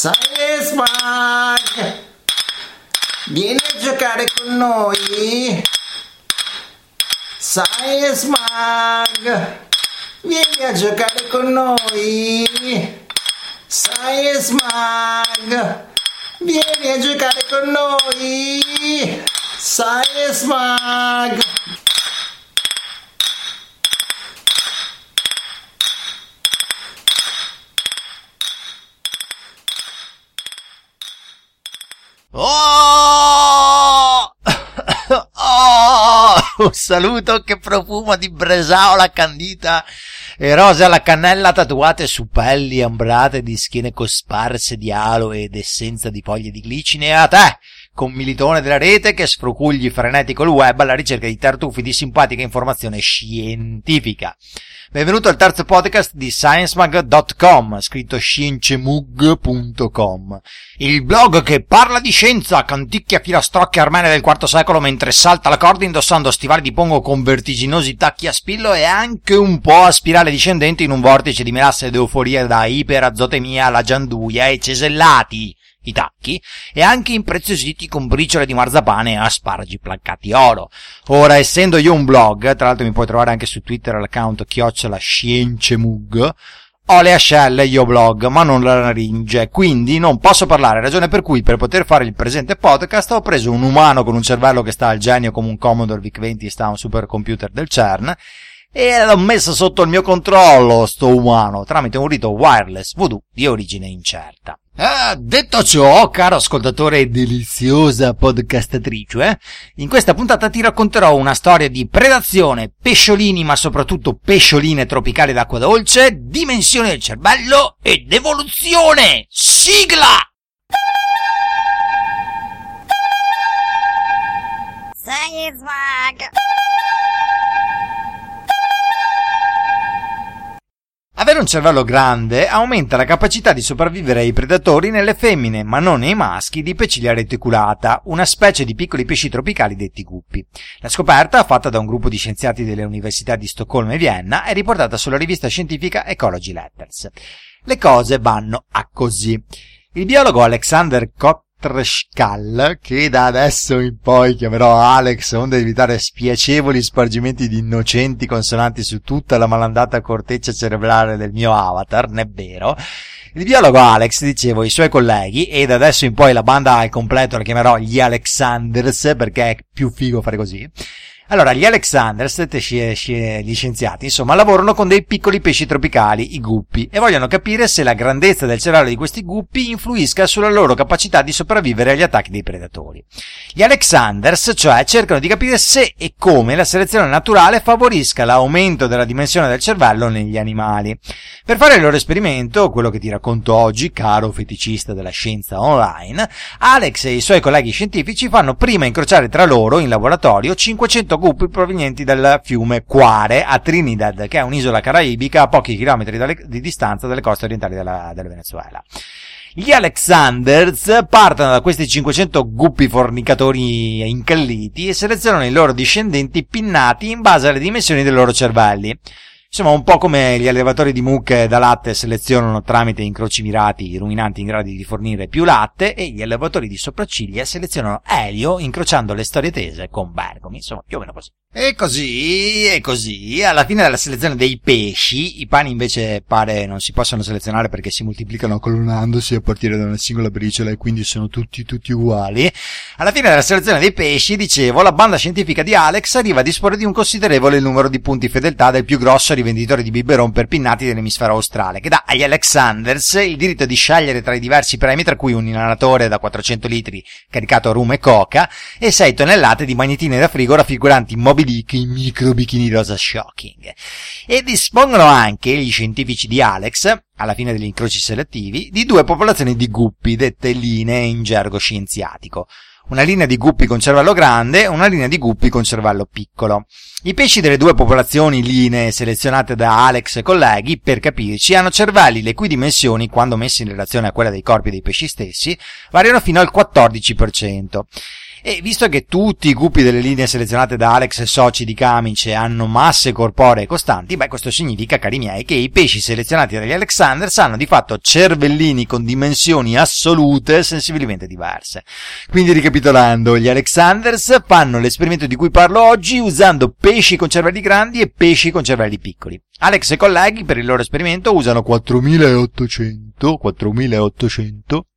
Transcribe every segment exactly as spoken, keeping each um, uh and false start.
Science Mug! Viene a giocare con noi! Science Mug! Vieni a giocare con noi! Science Mug! Vieni a giocare con noi! Science Mug! Oh! Oh! Un saluto che profuma di bresaola candita e rose alla cannella tatuate su pelli ambrate di schiene cosparse di aloe ed essenza di foglie di glicine, a te, commilitone della rete che sfrucugli frenetico il web alla ricerca di tartufi di simpatica informazione scientifica. Benvenuto al terzo podcast di Science Mug punto com, scritto Science Mug punto com, il blog che parla di scienza, canticchia filastrocche armene del quarto secolo mentre salta la corda indossando stivali di pongo con vertiginosi tacchi a spillo e anche un po' a spirale discendente in un vortice di melasse ed euforia da iperazotemia alla gianduia e cesellati i tacchi, e anche impreziositi con briciole di marzapane e asparagi placcati oro. Ora, essendo io un blog, tra l'altro mi puoi trovare anche su Twitter all'account chiocciola ScienceMug, ho le ascelle io blog, ma non la laringe, quindi non posso parlare, ragione per cui per poter fare il presente podcast ho preso un umano con un cervello che sta al genio come un Commodore VIC venti sta a un supercomputer del CERN, e l'ho messo sotto il mio controllo, sto umano, tramite un rito wireless voodoo di origine incerta. Eh, detto ciò, caro ascoltatore e deliziosa podcastatrice, eh, in questa puntata ti racconterò una storia di predazione, pesciolini ma soprattutto pescioline tropicali d'acqua dolce, dimensione del cervello ed evoluzione! Sigla! Science Mug! Avere un cervello grande aumenta la capacità di sopravvivere ai predatori nelle femmine, ma non nei maschi, di Pecilia reticulata, una specie di piccoli pesci tropicali detti guppi. La scoperta, fatta da un gruppo di scienziati delle università di Stoccolma e Vienna, è riportata sulla rivista scientifica Ecology Letters. Le cose vanno a così. Il biologo Alexander Kotrschal, che da adesso in poi chiamerò Alex onde evitare spiacevoli spargimenti di innocenti consonanti su tutta la malandata corteccia cerebrale del mio avatar, ne è vero, il biologo Alex, dicevo, i suoi colleghi, e da adesso in poi la banda al completo la chiamerò gli Alexanders perché è più figo fare così. Allora, gli Alexanders, gli scienziati, insomma, lavorano con dei piccoli pesci tropicali, i guppi, e vogliono capire se la grandezza del cervello di questi guppi influisca sulla loro capacità di sopravvivere agli attacchi dei predatori. Gli Alexanders, cioè, cercano di capire se e come la selezione naturale favorisca l'aumento della dimensione del cervello negli animali. Per fare il loro esperimento, quello che ti racconto oggi, caro feticista della scienza online, Alex e i suoi colleghi scientifici fanno prima incrociare tra loro, in laboratorio, cinquecento guppi provenienti dal fiume Cuare a Trinidad, che è un'isola caraibica a pochi chilometri dalle, di distanza dalle coste orientali della, della Venezuela. Gli Alexanders partono da questi cinquecento guppi fornicatori incalliti e selezionano i loro discendenti pinnati in base alle dimensioni dei loro cervelli. Insomma, un po' come gli allevatori di mucche da latte selezionano tramite incroci mirati i ruminanti in grado di fornire più latte, e gli allevatori di sopracciglia selezionano Elio incrociando le storie tese con Bergomi, insomma, più o meno così. E così, e così, alla fine della selezione dei pesci, i pani invece pare non si possono selezionare perché si moltiplicano colonnandosi a partire da una singola briciola e quindi sono tutti tutti uguali. Alla fine della selezione dei pesci, dicevo, la banda scientifica di Alex arriva a disporre di un considerevole numero di punti fedeltà del più grosso rivenditore di biberon per pinnati dell'emisfero australe, che dà agli Alexanders il diritto di scegliere tra i diversi premi, tra cui un inalatore da quattrocento litri caricato a rum e coca e sei tonnellate di magnetine da frigo raffiguranti Moby Dick in micro bikini rosa shocking. E dispongono anche gli scientifici di Alex, alla fine degli incroci selettivi, di due popolazioni di guppi, dette linee in gergo scienziatico. Una linea di guppi con cervello grande e una linea di guppi con cervello piccolo. I pesci delle due popolazioni linee selezionate da Alex e colleghi, per capirci, hanno cervelli le cui dimensioni, quando messi in relazione a quella dei corpi dei pesci stessi, variano fino al quattordici per cento. E visto che tutti i gruppi delle linee selezionate da Alex e soci di Camice hanno masse corporee costanti, beh, questo significa, cari miei, che i pesci selezionati dagli Alexanders hanno di fatto cervellini con dimensioni assolute sensibilmente diverse. Quindi, ricapitolando, gli Alexanders fanno l'esperimento di cui parlo oggi usando pesci con cervelli grandi e pesci con cervelli piccoli. Alex e colleghi per il loro esperimento usano quattromilaottocento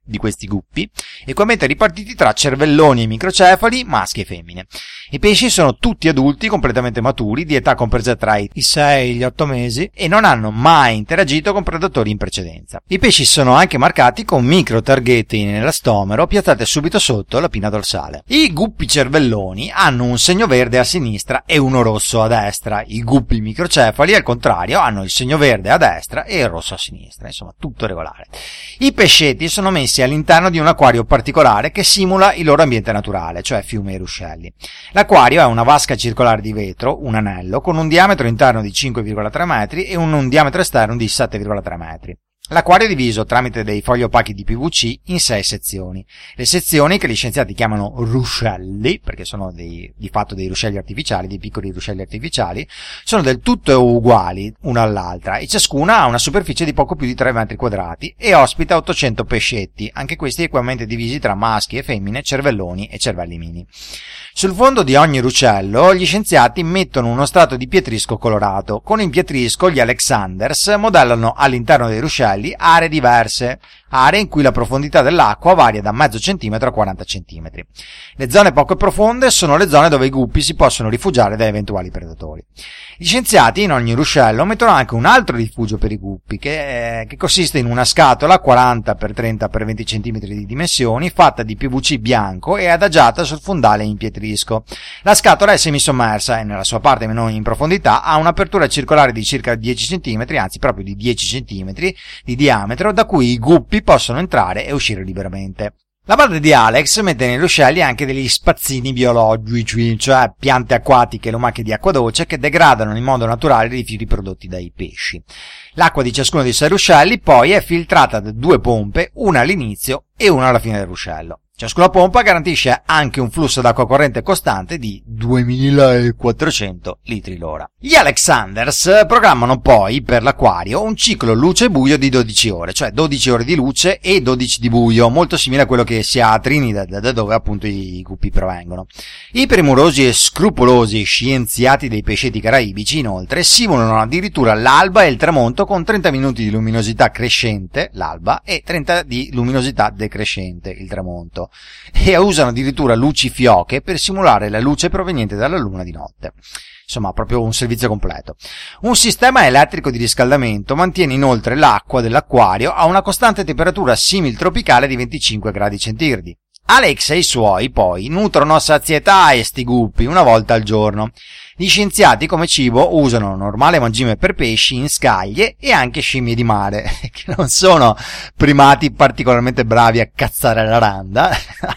di questi gruppi, equamente ripartiti tra cervelloni e microcefali, maschi e femmine. I pesci sono tutti adulti, completamente maturi, di età compresa tra i sei e gli otto mesi, e non hanno mai interagito con predatori in precedenza. I pesci sono anche marcati con micro targhette nell'astomero, piazzate subito sotto la pinna dorsale. I guppi cervelloni hanno un segno verde a sinistra e uno rosso a destra. I guppi microcefali, al contrario, hanno il segno verde a destra e il rosso a sinistra. Insomma, tutto regolare. I pescetti sono messi all'interno di un acquario particolare che simula il loro ambiente naturale, cioè fiumi e ruscelli. L'acquario è una vasca circolare di vetro, un anello, con un diametro interno di cinque virgola tre metri e un, un diametro esterno di sette virgola tre metri. L'acquario è diviso tramite dei fogli opachi di P V C in sei sezioni. Le sezioni, che gli scienziati chiamano ruscelli, perché sono dei, di fatto dei ruscelli artificiali, dei piccoli ruscelli artificiali, sono del tutto uguali una all'altra e ciascuna ha una superficie di poco più di tre metri quadrati e ospita ottocento pescetti, anche questi equamente divisi tra maschi e femmine, cervelloni e cervelli mini. Sul fondo di ogni ruscello gli scienziati mettono uno strato di pietrisco colorato. Con il pietrisco gli Alexanders modellano all'interno dei ruscelli aree diverse, aree in cui la profondità dell'acqua varia da mezzo centimetro a quaranta centimetri. Le zone poco profonde sono le zone dove i guppi si possono rifugiare da eventuali predatori. Gli scienziati in ogni ruscello mettono anche un altro rifugio per i guppi, che, eh, che consiste in una scatola quaranta per trenta per venti centimetri di dimensioni, fatta di P V C bianco e adagiata sul fondale in pietrisco. La scatola è semisommersa e nella sua parte meno in profondità ha un'apertura circolare di circa dieci centimetri, anzi proprio di dieci centimetri, di diametro, da cui i guppi possono entrare e uscire liberamente. La madre di Alex mette nei ruscelli anche degli spazzini biologici, cioè piante acquatiche e lumache di acqua dolce che degradano in modo naturale i rifiuti prodotti dai pesci. L'acqua di ciascuno dei sei ruscelli poi è filtrata da due pompe, una all'inizio e una alla fine del ruscello. Ciascuna pompa garantisce anche un flusso d'acqua corrente costante di duemilaquattrocento litri l'ora. Gli Alexanders programmano poi per l'acquario un ciclo luce-buio di dodici ore, cioè dodici ore di luce e dodici di buio, molto simile a quello che si ha a Trinidad, da dove appunto i guppi provengono. I premurosi e scrupolosi scienziati dei pescetti caraibici, inoltre, simulano addirittura l'alba e il tramonto con trenta minuti di luminosità crescente, l'alba, e trenta di luminosità decrescente, il tramonto. E usano addirittura luci fioche per simulare la luce proveniente dalla luna di notte. Insomma, proprio un servizio completo. Un sistema elettrico di riscaldamento mantiene inoltre l'acqua dell'acquario a una costante temperatura simil-tropicale di venticinque gradi centigradi. Alex e i suoi, poi, nutrono a sazietà e sti guppi una volta al giorno. Gli scienziati come cibo usano normale mangime per pesci in scaglie e anche scimmie di mare, che non sono primati particolarmente bravi a cazzare la randa,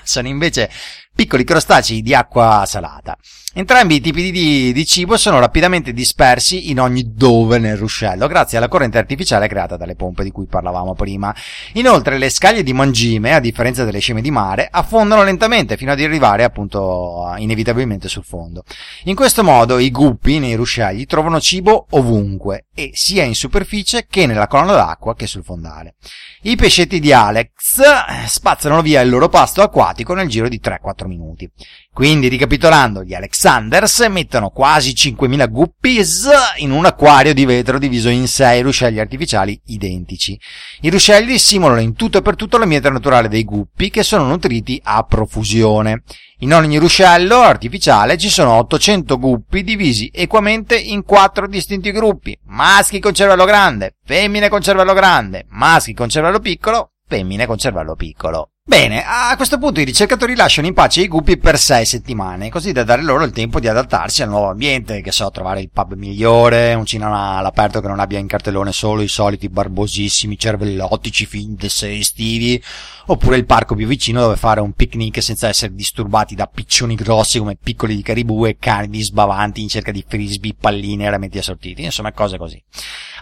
sono invece piccoli crostacei di acqua salata. Entrambi i tipi di, di cibo sono rapidamente dispersi in ogni dove nel ruscello, grazie alla corrente artificiale creata dalle pompe di cui parlavamo prima. Inoltre le scaglie di mangime, a differenza delle scimmie di mare, affondano lentamente fino ad arrivare appunto inevitabilmente sul fondo. In questo modo i guppi nei ruscelli trovano cibo ovunque, e sia in superficie che nella colonna d'acqua che sul fondale. I pescetti di Alex spazzano via il loro pasto acquatico nel giro di tre quattro minuti. Quindi, ricapitolando, gli Alexanders mettono quasi cinquemila guppies in un acquario di vetro diviso in sei ruscelli artificiali identici. I ruscelli simulano in tutto e per tutto l'ambiente naturale dei guppi, che sono nutriti a profusione. In ogni ruscello artificiale ci sono ottocento guppi divisi equamente in quattro distinti gruppi: maschi con cervello grande, femmine con cervello grande, maschi con cervello piccolo, femmine con cervello piccolo. Bene, a questo punto i ricercatori lasciano in pace i guppi per sei settimane, così da dare loro il tempo di adattarsi al nuovo ambiente, che so, trovare il pub migliore, un cinema all'aperto che non abbia in cartellone solo i soliti barbosissimi cervellotici film estivi, oppure il parco più vicino dove fare un picnic senza essere disturbati da piccioni grossi come piccoli di caribù e cani sbavanti in cerca di frisbee, palline e rametti assortiti, insomma cose così.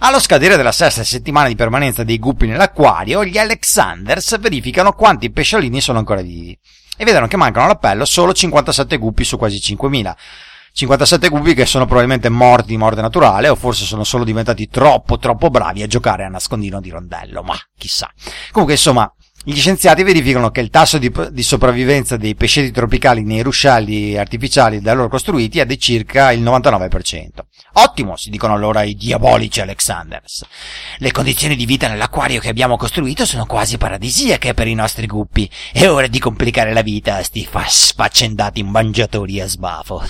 Allo scadere della sesta settimana di permanenza dei guppi nell'acquario, gli Alexanders verificano quanti pesciolini sono ancora vivi. e vedono che mancano all'appello solo cinquantasette guppi su quasi cinquemila. cinquantasette guppi che sono probabilmente morti di morte naturale, o forse sono solo diventati troppo troppo bravi a giocare a nascondino di rondello, ma chissà. Comunque, insomma, gli scienziati verificano che il tasso di, di sopravvivenza dei pescetti tropicali nei ruscelli artificiali da loro costruiti è di circa il novantanove per cento. Ottimo, si dicono allora i diabolici Alexanders. Le condizioni di vita nell'acquario che abbiamo costruito sono quasi paradisiache per i nostri guppi. È ora di complicare la vita a sti sfaccendati mangiatori a sbafo.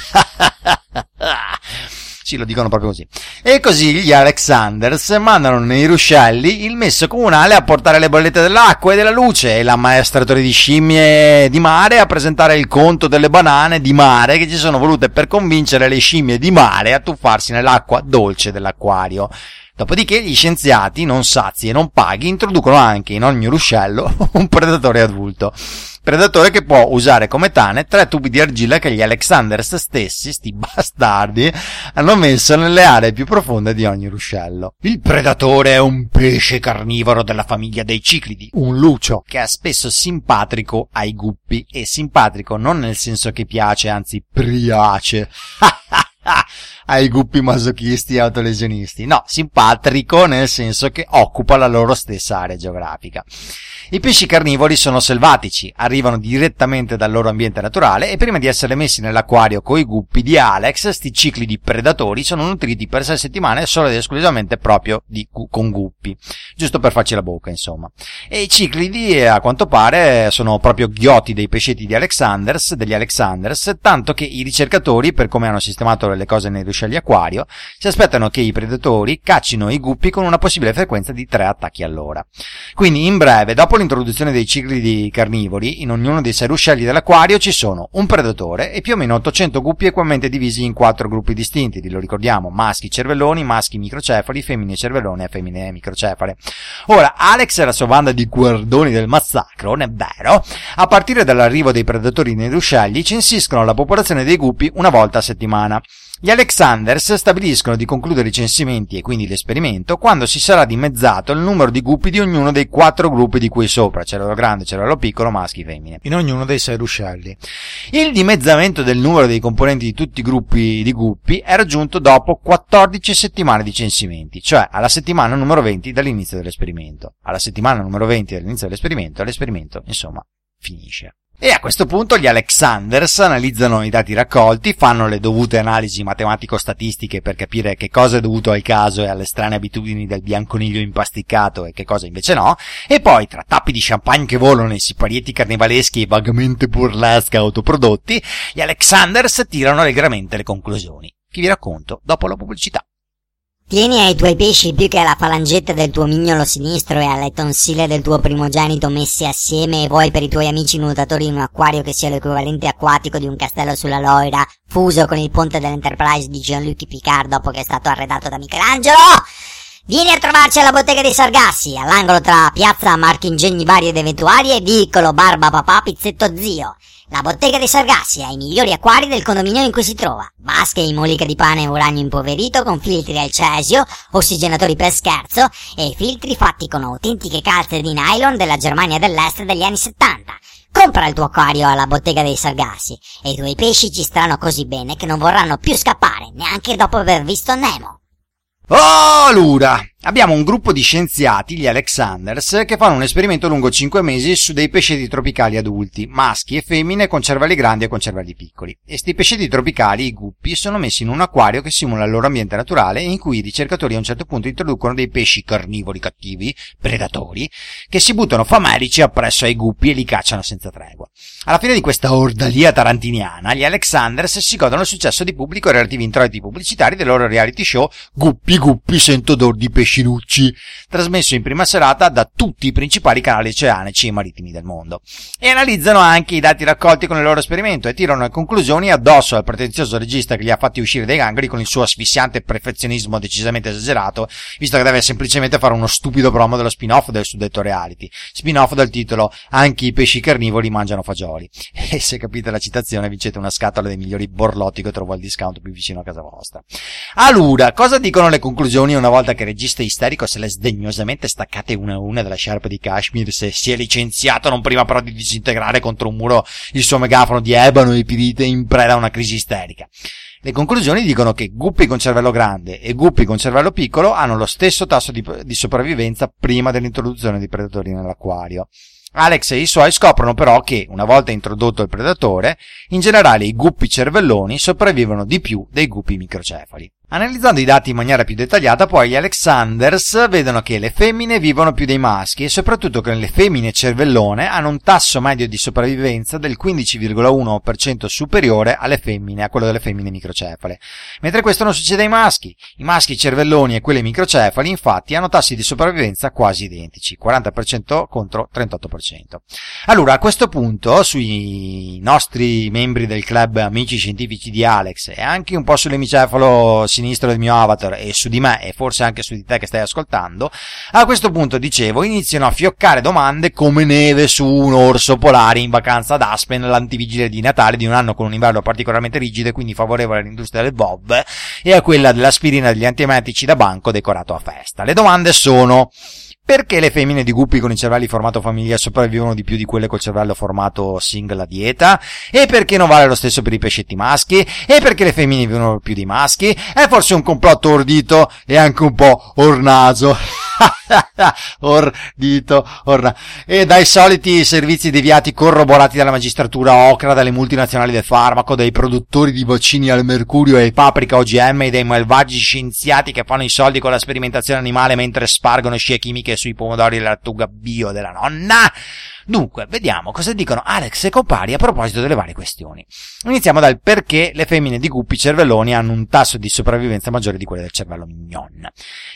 Sì, lo dicono proprio così. E così gli Alexanders mandano nei ruscelli il messo comunale a portare le bollette dell'acqua e della luce, e l'ammaestratore di scimmie di mare a presentare il conto delle banane di mare che ci sono volute per convincere le scimmie di mare a tuffarsi nell'acqua dolce dell'acquario. Dopodiché gli scienziati, non sazi e non paghi, introducono anche in ogni ruscello un predatore adulto. Predatore che può usare come tane tre tubi di argilla che gli Alexanders stessi, sti bastardi, hanno messo nelle aree più profonde di ogni ruscello. Il predatore è un pesce carnivoro della famiglia dei ciclidi, un lucio, che è spesso simpatrico ai guppi, e simpatrico non nel senso che piace, anzi priace. Ah, ai guppi masochisti e autolesionisti. No, simpatrico nel senso che occupa la loro stessa area geografica. I pesci carnivori sono selvatici, arrivano direttamente dal loro ambiente naturale e prima di essere messi nell'acquario coi guppi di Alex, sti cicli di predatori sono nutriti per sei settimane solo ed esclusivamente proprio di, con guppi, giusto per farci la bocca, insomma. E i ciclidi, a quanto pare, sono proprio ghiotti dei pescetti di Alexanders, degli Alexanders, tanto che i ricercatori, per come hanno sistemato le cose nei ruscelli acquario, si aspettano che i predatori caccino i guppi con una possibile frequenza di tre attacchi all'ora. Quindi, in breve, dopo l'introduzione dei ciclidi carnivori, in ognuno dei sei ruscelli dell'acquario ci sono un predatore e più o meno ottocento guppi equamente divisi in quattro gruppi distinti, lo ricordiamo, maschi cervelloni, maschi microcefali, femmine cervelloni e femmine microcefale. Ora, Alex e la sua banda di guardoni del massacro, non è vero, a partire dall'arrivo dei predatori nei ruscelli, censiscono la popolazione dei guppi una volta a settimana. Gli Alexanders stabiliscono di concludere i censimenti e quindi l'esperimento quando si sarà dimezzato il numero di guppi di ognuno dei quattro gruppi di cui sopra, cervello grande, cervello piccolo, maschi, femmine, in ognuno dei sei ruscelli. Il dimezzamento del numero dei componenti di tutti i gruppi di guppi è raggiunto dopo quattordici settimane di censimenti, cioè alla settimana numero venti dall'inizio dell'esperimento. Alla settimana numero venti dall'inizio dell'esperimento, l'esperimento, insomma, finisce. E a questo punto gli Alexanders analizzano i dati raccolti, fanno le dovute analisi matematico-statistiche per capire che cosa è dovuto al caso e alle strane abitudini del bianconiglio impasticato e che cosa invece no, e poi, tra tappi di champagne che volano e siparietti carnevaleschi e vagamente burlesca autoprodotti, gli Alexanders tirano allegramente le conclusioni, che vi racconto dopo la pubblicità. Tieni ai tuoi pesci più che alla falangetta del tuo mignolo sinistro e alle tonsille del tuo primogenito messi assieme, e vuoi per i tuoi amici nuotatori in un acquario che sia l'equivalente acquatico di un castello sulla Loira, fuso con il ponte dell'Enterprise di Jean-Luc Picard dopo che è stato arredato da Michelangelo? Vieni a trovarci alla bottega dei Sargassi, all'angolo tra piazza Marchingegni vari ed eventuali e vicolo Barba Papà Pizzetto Zio. La bottega dei Sargassi ha i migliori acquari del condominio in cui si trova. Vasche in mollica di pane e uranio impoverito con filtri al cesio, ossigenatori per scherzo e filtri fatti con autentiche calze di nylon della Germania dell'Est degli anni settanta. Compra il tuo acquario alla bottega dei Sargassi e i tuoi pesci ci staranno così bene che non vorranno più scappare, neanche dopo aver visto Nemo. Oh, allora! Abbiamo un gruppo di scienziati, gli Alexanders, che fanno un esperimento lungo cinque mesi su dei pescetti tropicali adulti, maschi e femmine con cervelli grandi e con cervelli piccoli. E sti pescetti tropicali, i guppi, sono messi in un acquario che simula il loro ambiente naturale e in cui i ricercatori a un certo punto introducono dei pesci carnivori cattivi, predatori, che si buttano famelici appresso ai guppi e li cacciano senza tregua. Alla fine di questa ordalia tarantiniana, gli Alexanders si godono il successo di pubblico e relativi introiti pubblicitari del loro reality show Guppi Guppi Sento Odor di Pesci Cinucci, trasmesso in prima serata da tutti i principali canali oceanici e marittimi del mondo. E analizzano anche i dati raccolti con il loro esperimento e tirano le conclusioni addosso al pretenzioso regista che li ha fatti uscire dai gangheri con il suo asfissiante perfezionismo decisamente esagerato, visto che deve semplicemente fare uno stupido promo dello spin-off del suddetto reality, spin-off dal titolo Anche i pesci carnivori mangiano fagioli. E se capite la citazione vincete una scatola dei migliori borlotti che trovo al discount più vicino a casa vostra. Allora, cosa dicono le conclusioni una volta che regista triste isterico se le sdegnosamente staccate una a una dalla sciarpa di cashmere, se si è licenziato non prima però di disintegrare contro un muro il suo megafono di ebano e pirite in preda a una crisi isterica. Le conclusioni dicono che guppi con cervello grande e guppi con cervello piccolo hanno lo stesso tasso di, di sopravvivenza prima dell'introduzione di predatori nell'acquario. Alex e i suoi scoprono però che, una volta introdotto il predatore, in generale i guppi cervelloni sopravvivono di più dei guppi microcefali. Analizzando i dati in maniera più dettagliata, poi gli Alexanders vedono che le femmine vivono più dei maschi e soprattutto che le femmine cervellone hanno un tasso medio di sopravvivenza del quindici virgola uno per cento superiore alle femmine a quello delle femmine microcefale. Mentre questo non succede ai maschi. I maschi cervelloni e quelli microcefali, infatti, hanno tassi di sopravvivenza quasi identici, quaranta per cento contro trentotto per cento. Allora, a questo punto, sui nostri membri del club Amici Scientifici di Alex e anche un po' sull'emicefalo sinistro del mio avatar e su di me e forse anche su di te che stai ascoltando, a questo punto, dicevo, iniziano a fioccare domande come neve su un orso polare in vacanza ad Aspen l'antivigile di Natale di un anno con un inverno particolarmente rigido e quindi favorevole all'industria del bob e a quella dell'aspirina degli antiemetici da banco decorato a festa. Le domande sono: perché le femmine di guppi con i cervelli formato famiglia sopravvivono di più di quelle col cervello formato singola dieta? E perché non vale lo stesso per i pescetti maschi? E perché le femmine vivono più dei maschi? È forse un complotto ordito e anche un po' ornaso. ordito, ornaso. E dai soliti servizi deviati corroborati dalla magistratura ocra, dalle multinazionali del farmaco, dai produttori di vaccini al mercurio e paprika O G M e dai malvagi scienziati che fanno i soldi con la sperimentazione animale mentre spargono scie chimiche sui pomodori della lattuga bio della nonna. Dunque, vediamo cosa dicono Alex e compari a proposito delle varie questioni. Iniziamo dal perché le femmine di guppi cervelloni hanno un tasso di sopravvivenza maggiore di quelle del cervello mignon.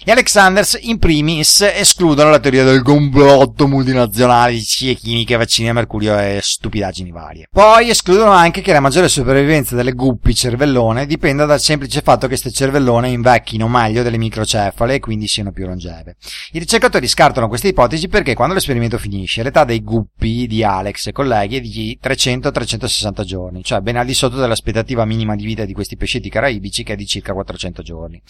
Gli Alexanders in primis escludono la teoria del complotto multinazionale di scie chimiche, vaccini a mercurio e stupidaggini varie. Poi escludono anche che la maggiore sopravvivenza delle guppi cervellone dipenda dal semplice fatto che ste cervellone invecchino meglio delle microcefale e quindi siano più longeve. I ricercatori scartano questa ipotesi perché quando l'esperimento finisce l'età dei guppi guppi di Alex e colleghi di trecento trecentosessanta giorni, cioè ben al di sotto dell'aspettativa minima di vita di questi pescetti caraibici che è di circa quattrocento giorni.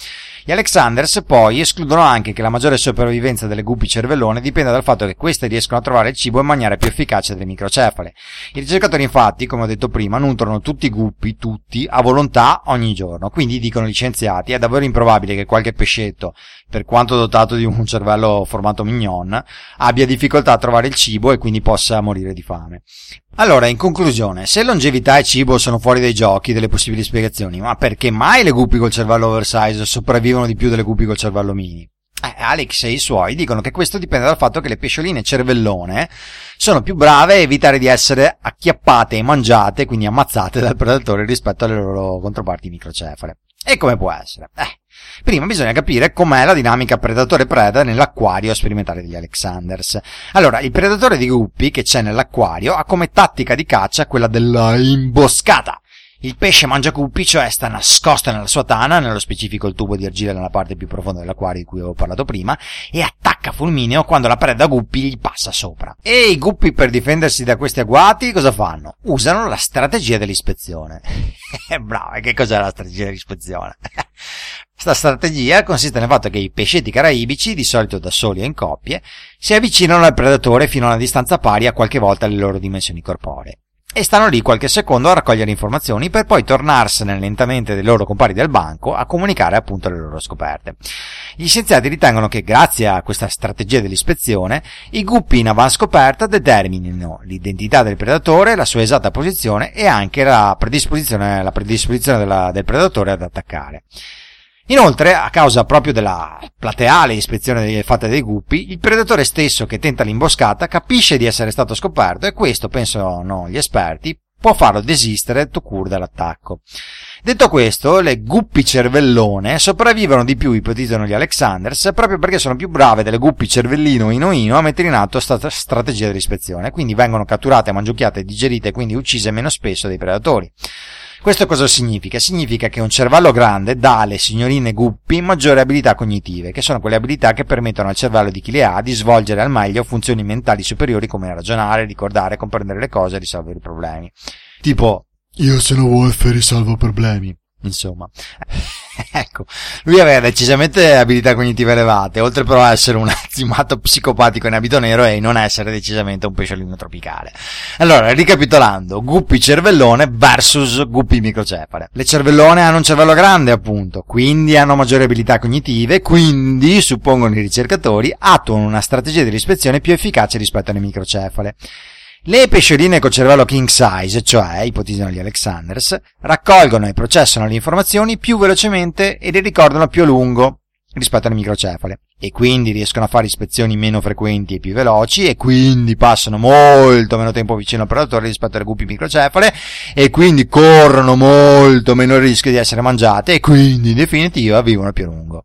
Gli Alexanders poi escludono anche che la maggiore sopravvivenza delle guppi cervellone dipenda dal fatto che queste riescono a trovare il cibo in maniera più efficace delle microcefale. I ricercatori infatti, come ho detto prima, nutrono tutti i guppi, tutti, a volontà ogni giorno, quindi dicono gli scienziati è davvero improbabile che qualche pescetto, per quanto dotato di un cervello formato mignon, abbia difficoltà a trovare il cibo e quindi possa morire di fame. Allora, in conclusione, se longevità e cibo sono fuori dai giochi delle possibili spiegazioni, ma perché mai le guppi col cervello oversize sopravvivono di più delle guppi col cervello mini? Eh, Alex e i suoi dicono che questo dipende dal fatto che le pescioline cervellone sono più brave a evitare di essere acchiappate e mangiate, quindi ammazzate dal predatore rispetto alle loro controparti microcefale. E come può essere? Eh, prima bisogna capire com'è la dinamica predatore-preda nell'acquario sperimentale degli Alexanders. Allora, il predatore di guppi che c'è nell'acquario ha come tattica di caccia quella della imboscata. Il pesce mangia guppi, cioè sta nascosto nella sua tana, nello specifico il tubo di argilla nella parte più profonda dell'acquario di cui avevo parlato prima, e attacca fulmineo quando la preda guppi gli passa sopra. E i guppi per difendersi da questi agguati cosa fanno? Usano la strategia dell'ispezione. Bravo, e che cos'è la strategia dell'ispezione? Questa strategia consiste nel fatto che i pescetti caraibici, di solito da soli o in coppie, si avvicinano al predatore fino a una distanza pari a qualche volta alle loro dimensioni corporee. E stanno lì qualche secondo a raccogliere informazioni per poi tornarsene lentamente dai loro compari del banco a comunicare appunto le loro scoperte. Gli scienziati ritengono che grazie a questa strategia dell'ispezione i guppi in avanscoperta determinino l'identità del predatore, la sua esatta posizione e anche la predisposizione, la predisposizione della, del predatore ad attaccare. Inoltre, a causa proprio della plateale ispezione fatta dai guppi, il predatore stesso che tenta l'imboscata capisce di essere stato scoperto e questo, pensano gli esperti, può farlo desistere tout court dall'attacco. Detto questo, le guppi cervellone sopravvivono di più, ipotizzano gli Alexanders, proprio perché sono più brave delle guppi cervellino inoino a mettere in atto questa strategia dell'ispezione, quindi vengono catturate, mangiucchiate, digerite e quindi uccise meno spesso dai predatori. Questo cosa significa? Significa che un cervello grande dà alle signorine guppi maggiori abilità cognitive, che sono quelle abilità che permettono al cervello di chi le ha di svolgere al meglio funzioni mentali superiori come ragionare, ricordare, comprendere le cose e risolvere i problemi. Tipo, io sono Wolf e risolvo problemi. insomma. Ecco, lui aveva decisamente abilità cognitive elevate, oltre però a essere un azzimato psicopatico in abito nero e non essere decisamente un pesciolino tropicale. Allora, ricapitolando, Guppy cervellone versus Guppy microcepale. Le cervellone hanno un cervello grande, appunto, quindi hanno maggiori abilità cognitive, quindi, suppongono i ricercatori, attuano una strategia di rispezione più efficace rispetto alle microcefale. Le pescioline col cervello king size, cioè, ipotizzano gli Alexanders, raccolgono e processano le informazioni più velocemente e le ricordano più a lungo rispetto alle microcefale, e quindi riescono a fare ispezioni meno frequenti e più veloci, e quindi passano molto meno tempo vicino al predatore rispetto alle guppie microcefale, e quindi corrono molto meno il rischio di essere mangiate, e quindi in definitiva vivono più a lungo.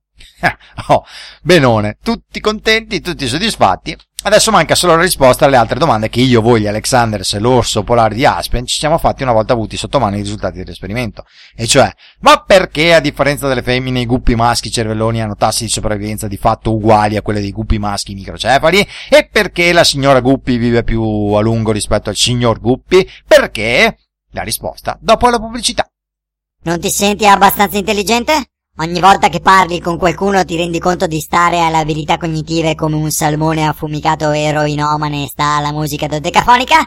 Oh, benone, tutti contenti, tutti soddisfatti. Adesso manca solo la risposta alle altre domande che io, voi, gli Alexanders e l'orso polare di Aspen ci siamo fatti una volta avuti sotto mano i risultati dell'esperimento. E cioè, ma perché a differenza delle femmine i guppi maschi cervelloni hanno tassi di sopravvivenza di fatto uguali a quelli dei guppi maschi microcefali? E perché la signora Guppy vive più a lungo rispetto al signor Guppy? Perché? La risposta dopo la pubblicità. Non ti senti abbastanza intelligente? Ogni volta che parli con qualcuno ti rendi conto di stare alle abilità cognitive come un salmone affumicato eroinomane sta alla musica dodecafonica?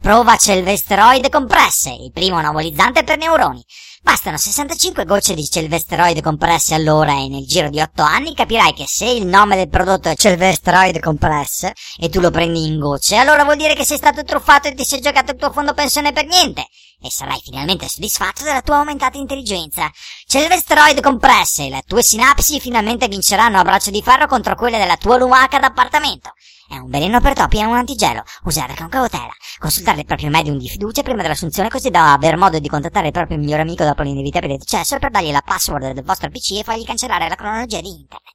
Prova Celvesteroid compresse, il primo nebulizzante per neuroni. Bastano sessantacinque gocce di Celvesteroid compresse all'ora e nel giro di otto anni capirai che se il nome del prodotto è Celvesteroid compresse e tu lo prendi in gocce, allora vuol dire che sei stato truffato e ti sei giocato il tuo fondo pensione per niente. E sarai finalmente soddisfatto della tua aumentata intelligenza. Celvesteroid compresse, le tue sinapsi finalmente vinceranno a braccio di ferro contro quelle della tua lumaca d'appartamento. È un veleno per topi e un antigelo. Usare con cautela. Consultare il proprio medium di fiducia prima dell'assunzione, così da aver modo di contattare il proprio migliore amico dopo l'inevitabile decesso per dargli la password del vostro P C e fargli cancellare la cronologia di internet.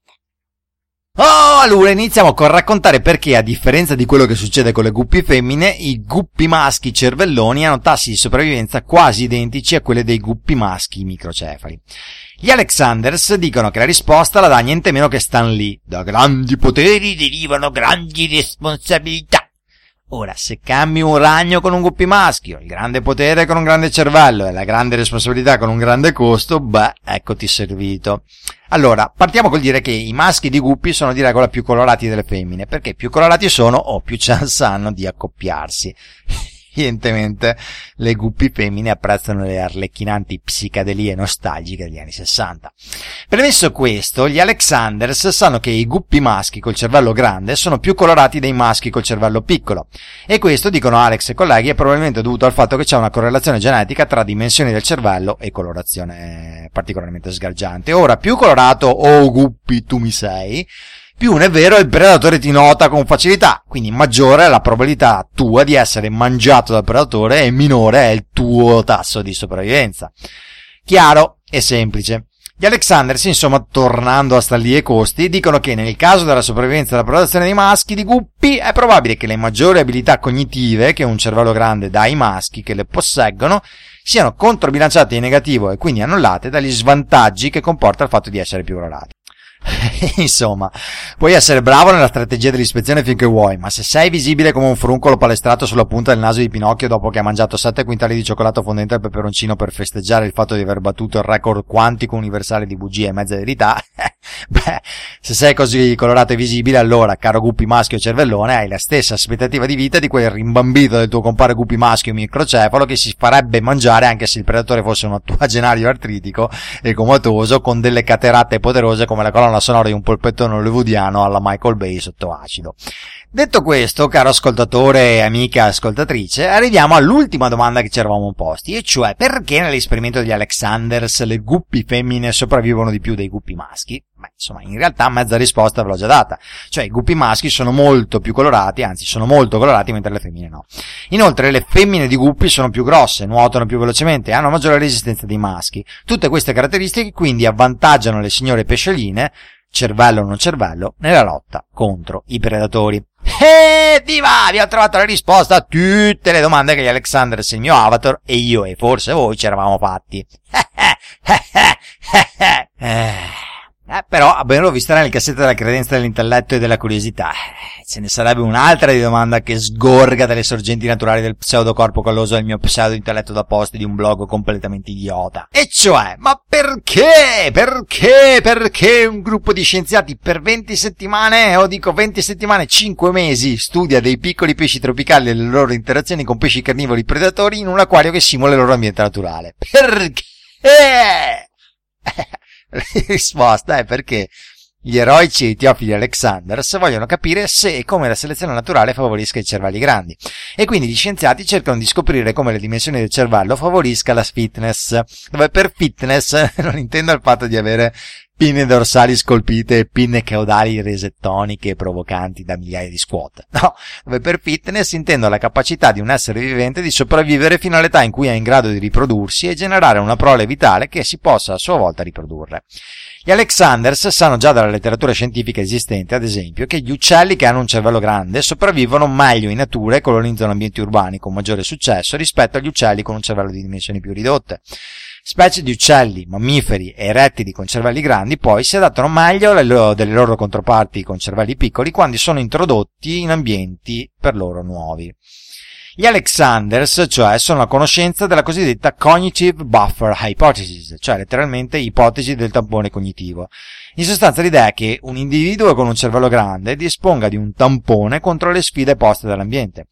Oh, allora iniziamo col raccontare perché, a differenza di quello che succede con le guppie femmine, i guppi maschi cervelloni hanno tassi di sopravvivenza quasi identici a quelli dei guppi maschi microcefali. Gli Alexanders dicono che la risposta la dà niente meno che Stan Lee. Da grandi poteri derivano grandi responsabilità. Ora, se cambi un ragno con un guppy maschio, il grande potere con un grande cervello e la grande responsabilità con un grande costo, beh, eccoti servito. Allora, partiamo col dire che i maschi di guppy sono di regola più colorati delle femmine, perché più colorati sono o più chance hanno di accoppiarsi. Evidentemente le guppy femmine apprezzano le arlecchinanti psicadelie nostalgiche degli anni sessanta. Premesso questo, gli Alexanders sanno che i guppy maschi col cervello grande sono più colorati dei maschi col cervello piccolo, e questo, dicono Alex e colleghi, è probabilmente dovuto al fatto che c'è una correlazione genetica tra dimensioni del cervello e colorazione particolarmente sgargiante. Ora, più colorato o guppy tu mi sei, più un è vero il predatore ti nota con facilità, quindi maggiore è la probabilità tua di essere mangiato dal predatore e minore è il tuo tasso di sopravvivenza. Chiaro e semplice. Gli Alexanders, insomma, tornando a Stan Lee e costi, dicono che nel caso della sopravvivenza alla predazione dei maschi di guppy è probabile che le maggiori abilità cognitive che un cervello grande dà ai maschi che le posseggono siano controbilanciate in negativo e quindi annullate dagli svantaggi che comporta il fatto di essere più colorati. Insomma, puoi essere bravo nella strategia dell'ispezione finché vuoi, ma se sei visibile come un fruncolo palestrato sulla punta del naso di Pinocchio dopo che ha mangiato sette quintali di cioccolato fondente al peperoncino per festeggiare il fatto di aver battuto il record quantico universale di bugie e mezza verità, beh, se sei così colorato e visibile, allora, caro Guppy maschio cervellone, hai la stessa aspettativa di vita di quel rimbambito del tuo compare Guppy maschio microcefalo che si farebbe mangiare anche se il predatore fosse un ottuagenario artritico e comatoso con delle caterate poderose come la colonna sonora di un polpettone hollywoodiano alla Michael Bay sotto acido. Detto questo, caro ascoltatore e amica ascoltatrice, arriviamo all'ultima domanda che ci eravamo posti, e cioè perché nell'esperimento degli Alexanders le guppy femmine sopravvivono di più dei guppy maschi? Beh, insomma, in realtà mezza risposta ve l'ho già data, cioè i guppy maschi sono molto più colorati, anzi sono molto colorati, mentre le femmine no. Inoltre le femmine di guppy sono più grosse, nuotano più velocemente, hanno maggiore resistenza dei maschi. Tutte queste caratteristiche quindi avvantaggiano le signore pescioline, cervello o non cervello, nella lotta contro i predatori. E viva! Vi ho trovato la risposta a tutte le domande che gli Alexanders, il mio avatar, e io e forse voi ci eravamo fatti. Eh, però abbiamo visto nel cassetto della credenza dell'intelletto e della curiosità. Ce ne sarebbe un'altra di domanda che sgorga dalle sorgenti naturali del pseudocorpo colloso del mio pseudo-intelletto da posto di un blog completamente idiota. E cioè, ma perché? Perché? Perché un gruppo di scienziati per venti settimane, o dico venti settimane, cinque mesi, studia dei piccoli pesci tropicali e le loro interazioni con pesci carnivori predatori in un acquario che simula il loro ambiente naturale? Perché? Risposta è perché gli eroici etiofili Alexanders vogliono capire se e come la selezione naturale favorisca i cervelli grandi, e quindi gli scienziati cercano di scoprire come le dimensioni del cervello favorisca la fitness, dove per fitness non intendo il fatto di avere pinne dorsali scolpite e pinne caudali rese toniche e provocanti da migliaia di squat. No, dove per fitness intendo la capacità di un essere vivente di sopravvivere fino all'età in cui è in grado di riprodursi e generare una prole vitale che si possa a sua volta riprodurre. Gli Alexanders sanno già dalla letteratura scientifica esistente, ad esempio, che gli uccelli che hanno un cervello grande sopravvivono meglio in natura e colonizzano ambienti urbani con maggiore successo rispetto agli uccelli con un cervello di dimensioni più ridotte. Specie di uccelli, mammiferi e rettili con cervelli grandi poi si adattano meglio alle loro, delle loro controparti con cervelli piccoli quando sono introdotti in ambienti per loro nuovi. Gli Alexanders, cioè, sono a conoscenza della cosiddetta Cognitive Buffer Hypothesis, cioè letteralmente ipotesi del tampone cognitivo. In sostanza l'idea è che un individuo con un cervello grande disponga di un tampone contro le sfide poste dall'ambiente.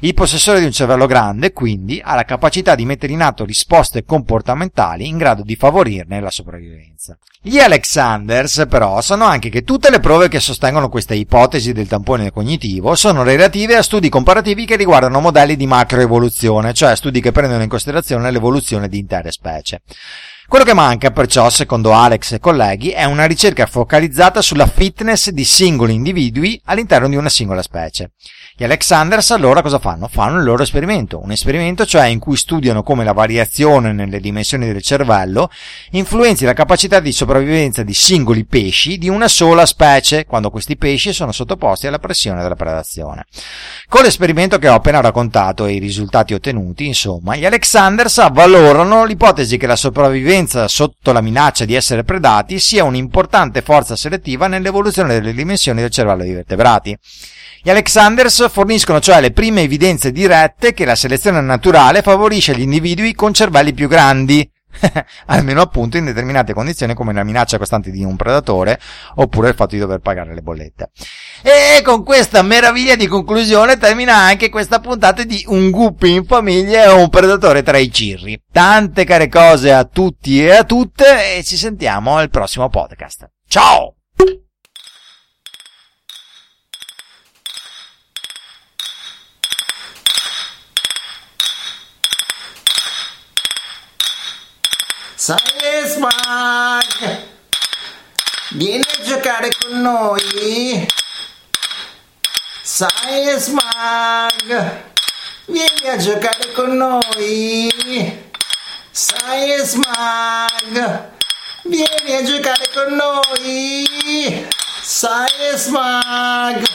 Il possessore di un cervello grande, quindi, ha la capacità di mettere in atto risposte comportamentali in grado di favorirne la sopravvivenza. Gli Alexanders, però, sanno anche che tutte le prove che sostengono questa ipotesi del tampone cognitivo sono relative a studi comparativi che riguardano modelli di macroevoluzione, cioè studi che prendono in considerazione l'evoluzione di intere specie. Quello che manca, perciò, secondo Alex e colleghi, è una ricerca focalizzata sulla fitness di singoli individui all'interno di una singola specie. Gli Alexanders allora cosa fanno? Fanno il loro esperimento, un esperimento cioè in cui studiano come la variazione nelle dimensioni del cervello influenzi la capacità di sopravvivenza di singoli pesci di una sola specie, quando questi pesci sono sottoposti alla pressione della predazione. Con l'esperimento che ho appena raccontato e i risultati ottenuti, insomma, gli Alexanders avvalorano l'ipotesi che la sopravvivenza sotto la minaccia di essere predati sia un'importante forza selettiva nell'evoluzione delle dimensioni del cervello dei vertebrati. Gli Alexanders forniscono cioè le prime evidenze dirette che la selezione naturale favorisce gli individui con cervelli più grandi, almeno appunto in determinate condizioni come la minaccia costante di un predatore oppure il fatto di dover pagare le bollette. E con questa meraviglia di conclusione termina anche questa puntata di Un guppy in famiglia e un predatore tra i cirri. Tante care cose a tutti e a tutte e ci sentiamo al prossimo podcast. Ciao! Science Mug, vieni a giocare con noi. Science Mug, vieni a giocare con noi. Science Mug, vieni a giocare con noi. Science Mug.